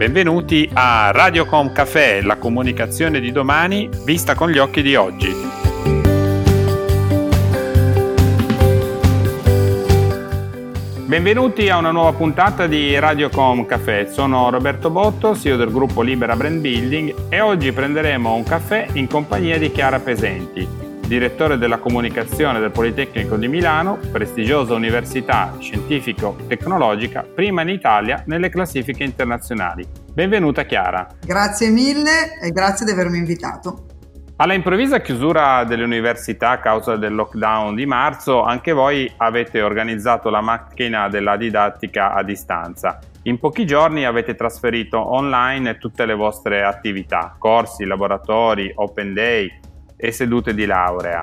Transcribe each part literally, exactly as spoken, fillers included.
Benvenuti a Radiocom Café, la comunicazione di domani vista con gli occhi di oggi. Benvenuti a una nuova puntata di Radiocom Café. Sono Roberto Botto, C E O del gruppo Libera Brand Building, e oggi prenderemo un caffè in compagnia di Chiara Pesenti, direttore della comunicazione del Politecnico di Milano, prestigiosa università scientifico-tecnologica, prima in Italia nelle classifiche internazionali. Benvenuta Chiara. Grazie mille e grazie di avermi invitato. Alla improvvisa chiusura delle università a causa del lockdown di marzo, anche voi avete organizzato la macchina della didattica a distanza. In pochi giorni avete trasferito online tutte le vostre attività, corsi, laboratori, open day e sedute di laurea.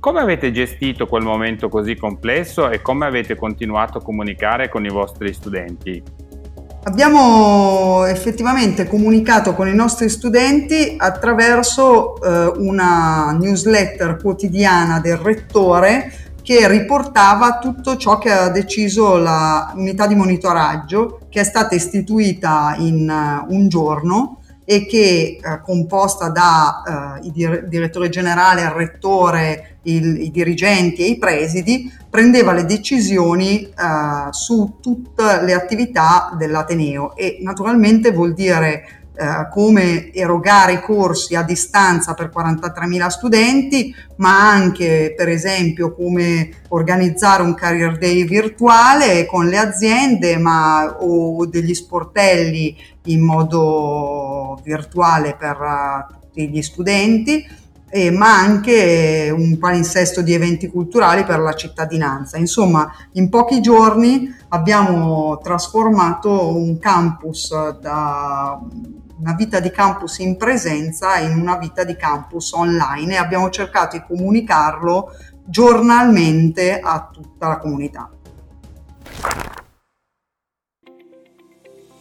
Come avete gestito quel momento così complesso e come avete continuato a comunicare con i vostri studenti? Abbiamo effettivamente comunicato con i nostri studenti attraverso eh, una newsletter quotidiana del rettore che riportava tutto ciò che ha deciso la unità di monitoraggio, che è stata istituita in uh, un giorno e che è eh, composta da eh, il dire- direttore generale, il rettore, il, i dirigenti e i presidi, prendeva le decisioni eh, su tutte le attività dell'Ateneo. E naturalmente vuol dire eh, come erogare i corsi a distanza per quarantatremila studenti, ma anche per esempio come organizzare un career day virtuale con le aziende ma, o degli sportelli in modo virtuale per uh, tutti gli studenti, eh, ma anche un palinsesto di eventi culturali per la cittadinanza. Insomma, in pochi giorni abbiamo trasformato un campus da una vita di campus in presenza in una vita di campus online, e abbiamo cercato di comunicarlo giornalmente a tutta la comunità.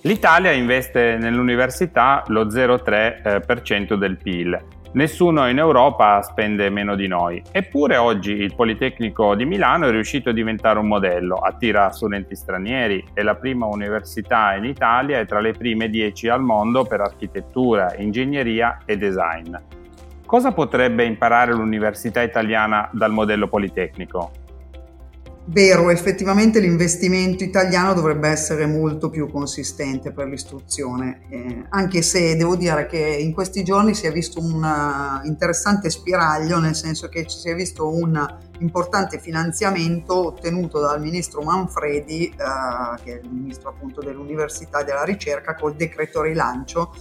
L'Italia investe nell'università lo zero virgola tre per cento del P I L. Nessuno in Europa spende meno di noi. Eppure oggi il Politecnico di Milano è riuscito a diventare un modello, attira studenti stranieri, è la prima università in Italia e tra le prime dieci al mondo per architettura, ingegneria e design. Cosa potrebbe imparare l'università italiana dal modello Politecnico? Vero, effettivamente l'investimento italiano dovrebbe essere molto più consistente per l'istruzione, eh, anche se devo dire che in questi giorni si è visto un interessante spiraglio, nel senso che ci si è visto un importante finanziamento ottenuto dal ministro Manfredi, eh, che è il ministro appunto dell'università e della ricerca, col decreto rilancio,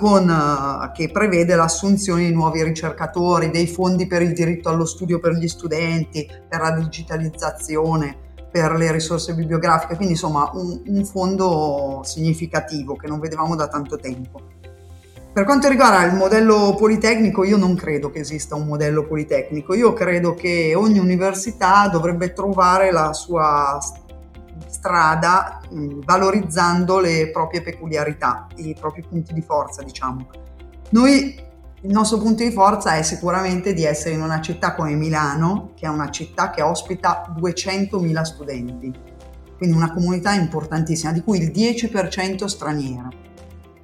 Con, uh, che prevede l'assunzione di nuovi ricercatori, dei fondi per il diritto allo studio per gli studenti, per la digitalizzazione, per le risorse bibliografiche, quindi insomma un, un fondo significativo che non vedevamo da tanto tempo. Per quanto riguarda il modello Politecnico, io non credo che esista un modello Politecnico, io credo che ogni università dovrebbe trovare la sua strada valorizzando le proprie peculiarità, i propri punti di forza, diciamo. Noi, il nostro punto di forza è sicuramente di essere in una città come Milano, che è una città che ospita duecentomila studenti, quindi una comunità importantissima, di cui il dieci per cento straniera.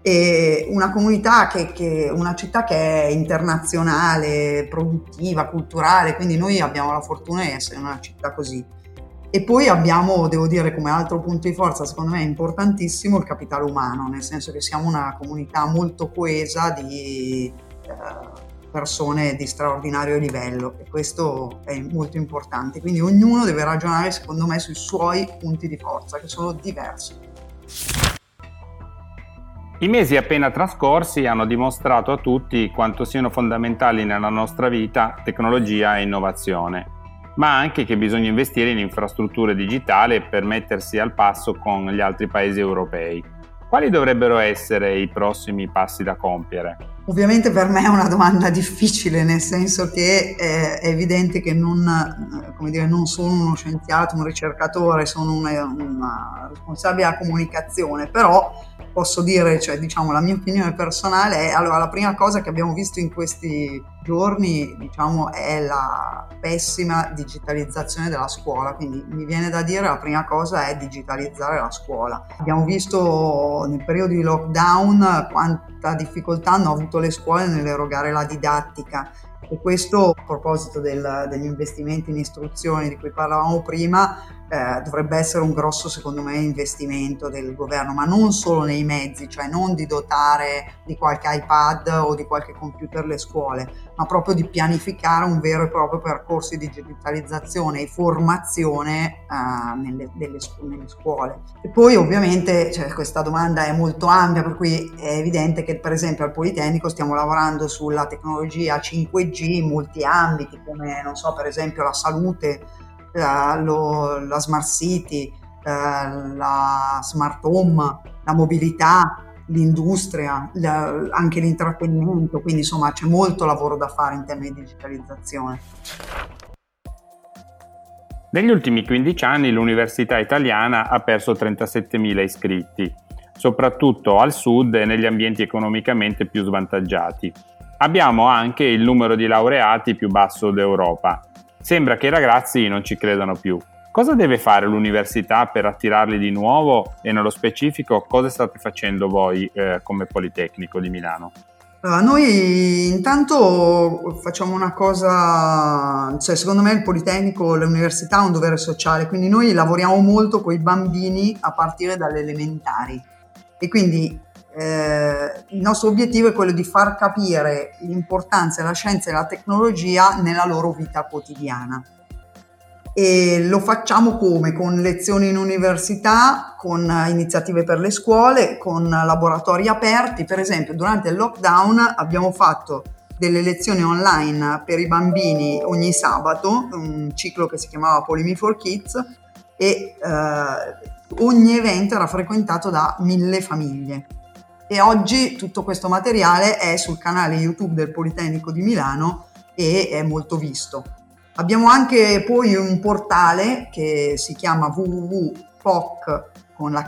E una comunità che, che una città che è internazionale, produttiva, culturale, quindi noi abbiamo la fortuna di essere in una città così. E poi abbiamo, devo dire, come altro punto di forza, secondo me importantissimo, il capitale umano, nel senso che siamo una comunità molto coesa di eh, persone di straordinario livello, e questo è molto importante. Quindi ognuno deve ragionare, secondo me, sui suoi punti di forza, che sono diversi. I mesi appena trascorsi hanno dimostrato a tutti quanto siano fondamentali nella nostra vita tecnologia e innovazione, ma anche che bisogna investire in infrastrutture digitali per mettersi al passo con gli altri paesi europei. Quali dovrebbero essere i prossimi passi da compiere? Ovviamente per me è una domanda difficile, nel senso che è evidente che non, come dire, non sono uno scienziato, un ricercatore, sono una, una responsabile della comunicazione, però posso dire, cioè diciamo la mia opinione personale è, allora la prima cosa che abbiamo visto in questi giorni diciamo è la pessima digitalizzazione della scuola, quindi mi viene da dire la prima cosa è digitalizzare la scuola. Abbiamo visto nel periodo di lockdown quanta difficoltà hanno avuto le scuole nell'erogare la didattica. E questo, a proposito del, degli investimenti in istruzione di cui parlavamo prima, eh, dovrebbe essere un grosso, secondo me, investimento del governo, ma non solo nei mezzi, cioè non di dotare di qualche iPad o di qualche computer le scuole, ma proprio di pianificare un vero e proprio percorso di digitalizzazione e formazione eh, nelle, delle, nelle scuole. E poi ovviamente cioè, questa domanda è molto ampia, per cui è evidente che per esempio al Politecnico stiamo lavorando sulla tecnologia cinque G in molti ambiti, come non so per esempio la salute, la, lo, la smart city, eh, la smart home, la mobilità, l'industria, la, anche l'intrattenimento, quindi insomma c'è molto lavoro da fare in termini di digitalizzazione. Negli ultimi quindici anni l'università italiana ha perso trentasettemila iscritti, soprattutto al sud e negli ambienti economicamente più svantaggiati. Abbiamo anche il numero di laureati più basso d'Europa. Sembra che i ragazzi non ci credano più. Cosa deve fare l'università per attirarli di nuovo e nello specifico cosa state facendo voi eh, come Politecnico di Milano? Allora, noi intanto facciamo una cosa, cioè secondo me il Politecnico, l'università ha un dovere sociale, quindi noi lavoriamo molto con i bambini a partire dalle elementari e quindi Eh, il nostro obiettivo è quello di far capire l'importanza della scienza e della tecnologia nella loro vita quotidiana e lo facciamo come? Con lezioni in università, con iniziative per le scuole, con laboratori aperti. Per esempio durante il lockdown abbiamo fatto delle lezioni online per i bambini ogni sabato, un ciclo che si chiamava Polimi for Kids e eh, ogni evento era frequentato da mille famiglie. E oggi tutto questo materiale è sul canale YouTube del Politecnico di Milano e è molto visto. Abbiamo anche poi un portale che si chiama w w w punto poc punto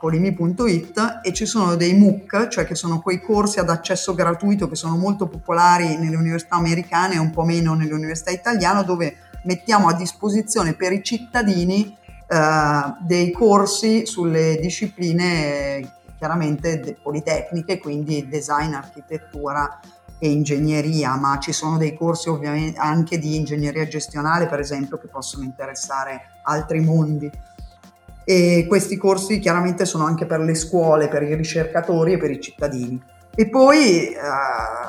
polimi punto i t e ci sono dei MOOC, cioè che sono quei corsi ad accesso gratuito che sono molto popolari nelle università americane e un po' meno nelle università italiane, dove mettiamo a disposizione per i cittadini eh, dei corsi sulle discipline chiaramente politecniche, quindi design, architettura e ingegneria, ma ci sono dei corsi ovviamente anche di ingegneria gestionale, per esempio, che possono interessare altri mondi. E questi corsi chiaramente sono anche per le scuole, per i ricercatori e per i cittadini. E poi eh,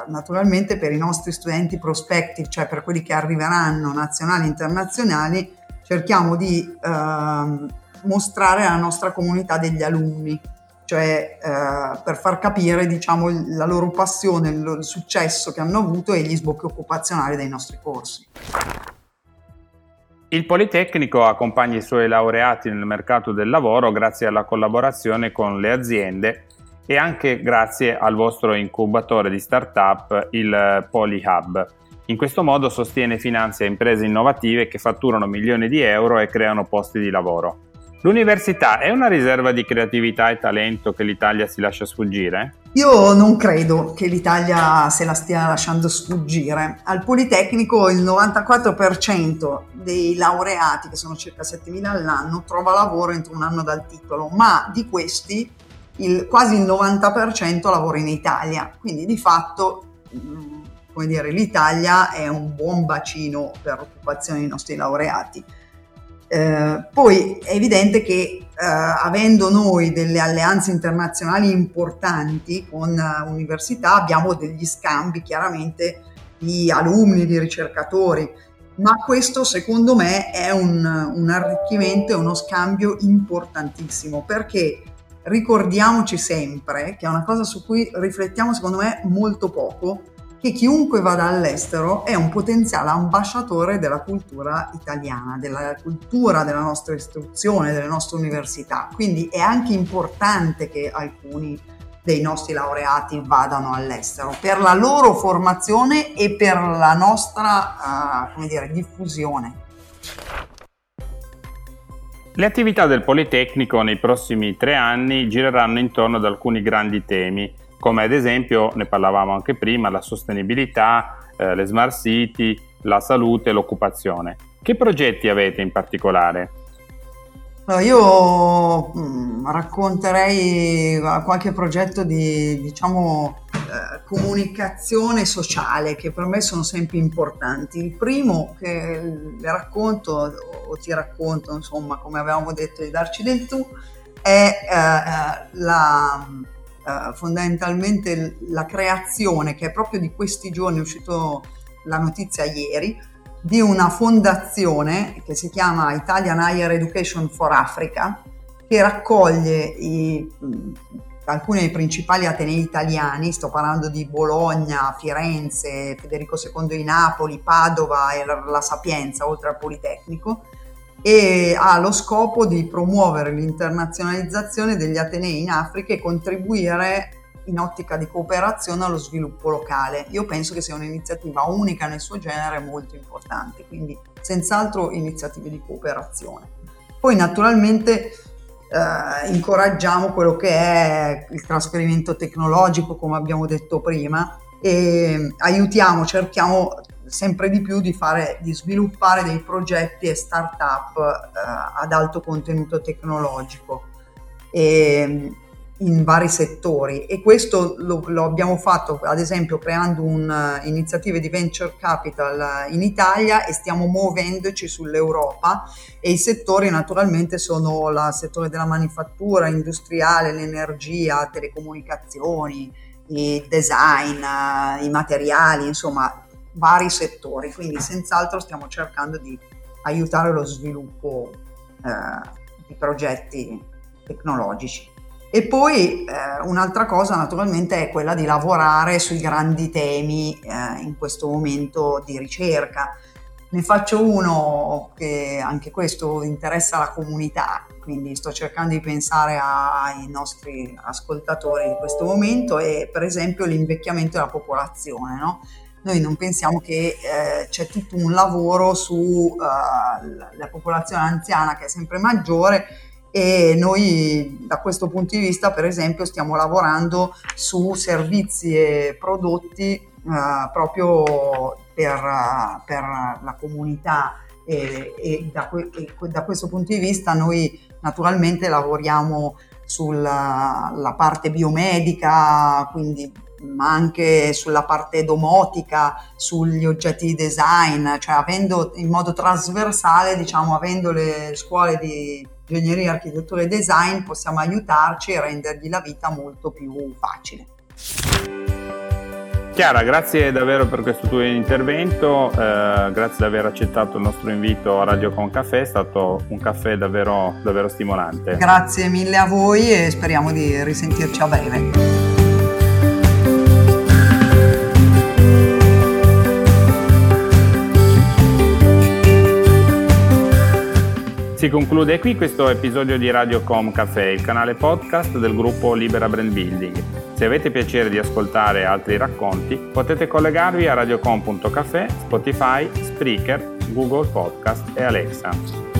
naturalmente per i nostri studenti prospective, cioè per quelli che arriveranno nazionali e internazionali, cerchiamo di eh, mostrare alla nostra comunità degli alunni, cioè eh, per far capire diciamo, la loro passione, il successo che hanno avuto e gli sbocchi occupazionali dei nostri corsi. Il Politecnico accompagna i suoi laureati nel mercato del lavoro grazie alla collaborazione con le aziende e anche grazie al vostro incubatore di startup, il PoliHub. In questo modo sostiene e finanzia imprese innovative che fatturano milioni di euro e creano posti di lavoro. L'università è una riserva di creatività e talento che l'Italia si lascia sfuggire? Io non credo che l'Italia se la stia lasciando sfuggire. Al Politecnico il novantaquattro per cento dei laureati, che sono circa settemila all'anno, trova lavoro entro un anno dal titolo, ma di questi il, quasi il novanta per cento lavora in Italia. Quindi di fatto, come dire, l'Italia è un buon bacino per l'occupazione dei nostri laureati. Eh, poi è evidente che eh, avendo noi delle alleanze internazionali importanti con eh, università abbiamo degli scambi chiaramente di alunni, di ricercatori, ma questo secondo me è un, un arricchimento e uno scambio importantissimo, perché ricordiamoci sempre, che è una cosa su cui riflettiamo secondo me molto poco, che chiunque vada all'estero è un potenziale ambasciatore della cultura italiana, della cultura della nostra istruzione, delle nostre università. Quindi è anche importante che alcuni dei nostri laureati vadano all'estero per la loro formazione e per la nostra, uh, come dire, diffusione. Le attività del Politecnico nei prossimi tre anni gireranno intorno ad alcuni grandi temi, come ad esempio, ne parlavamo anche prima, la sostenibilità, eh, le smart city, la salute e l'occupazione. Che progetti avete in particolare? Io mh, racconterei qualche progetto di, diciamo, eh, comunicazione sociale, che per me sono sempre importanti. Il primo che vi racconto, o ti racconto, insomma, come avevamo detto di darci del tu, è eh, la, eh, fondamentalmente la creazione, che è proprio di questi giorni, è uscito la notizia ieri, di una fondazione che si chiama Italian Higher Education for Africa, che raccoglie i, alcuni dei principali atenei italiani, sto parlando di Bologna, Firenze, Federico secondo di Napoli, Padova e la, la Sapienza, oltre al Politecnico, e ha lo scopo di promuovere l'internazionalizzazione degli atenei in Africa e contribuire in ottica di cooperazione allo sviluppo locale. Io penso che sia un'iniziativa unica nel suo genere, molto importante, quindi senz'altro iniziative di cooperazione. Poi naturalmente eh, incoraggiamo quello che è il trasferimento tecnologico, come abbiamo detto prima, e aiutiamo, cerchiamo sempre di più di fare, di sviluppare dei progetti e start-up eh, ad alto contenuto tecnologico e, in vari settori, e questo lo, lo abbiamo fatto ad esempio creando un'iniziativa di venture capital in Italia, e stiamo muovendoci sull'Europa, e i settori naturalmente sono il settore della manifattura, industriale, l'energia, telecomunicazioni, il design, i materiali, insomma vari settori, quindi senz'altro stiamo cercando di aiutare lo sviluppo eh, di progetti tecnologici. E poi eh, un'altra cosa naturalmente è quella di lavorare sui grandi temi eh, in questo momento di ricerca. Ne faccio uno che anche questo interessa la comunità, quindi sto cercando di pensare ai nostri ascoltatori di questo momento, e per esempio l'invecchiamento della popolazione, no? Noi non pensiamo che eh, c'è tutto un lavoro sulla uh, popolazione anziana, che è sempre maggiore, e noi da questo punto di vista per esempio stiamo lavorando su servizi e prodotti eh, proprio per, per la comunità, e, e, da que- e da questo punto di vista noi naturalmente lavoriamo sulla la parte biomedica, quindi, ma anche sulla parte domotica, sugli oggetti di design, cioè avendo in modo trasversale, diciamo, avendo le scuole di ingegneria, architettura e design, possiamo aiutarci e rendergli la vita molto più facile. Chiara, grazie davvero per questo tuo intervento, eh, grazie di aver accettato il nostro invito a Radiocom Café, è stato un caffè davvero, davvero stimolante. Grazie mille a voi e speriamo di risentirci a breve. Si conclude qui questo episodio di Radiocom Café, il canale podcast del gruppo Libera Brand Building. Se avete piacere di ascoltare altri racconti, potete collegarvi a radiocom punto café, Spotify, Spreaker, Google Podcast e Alexa.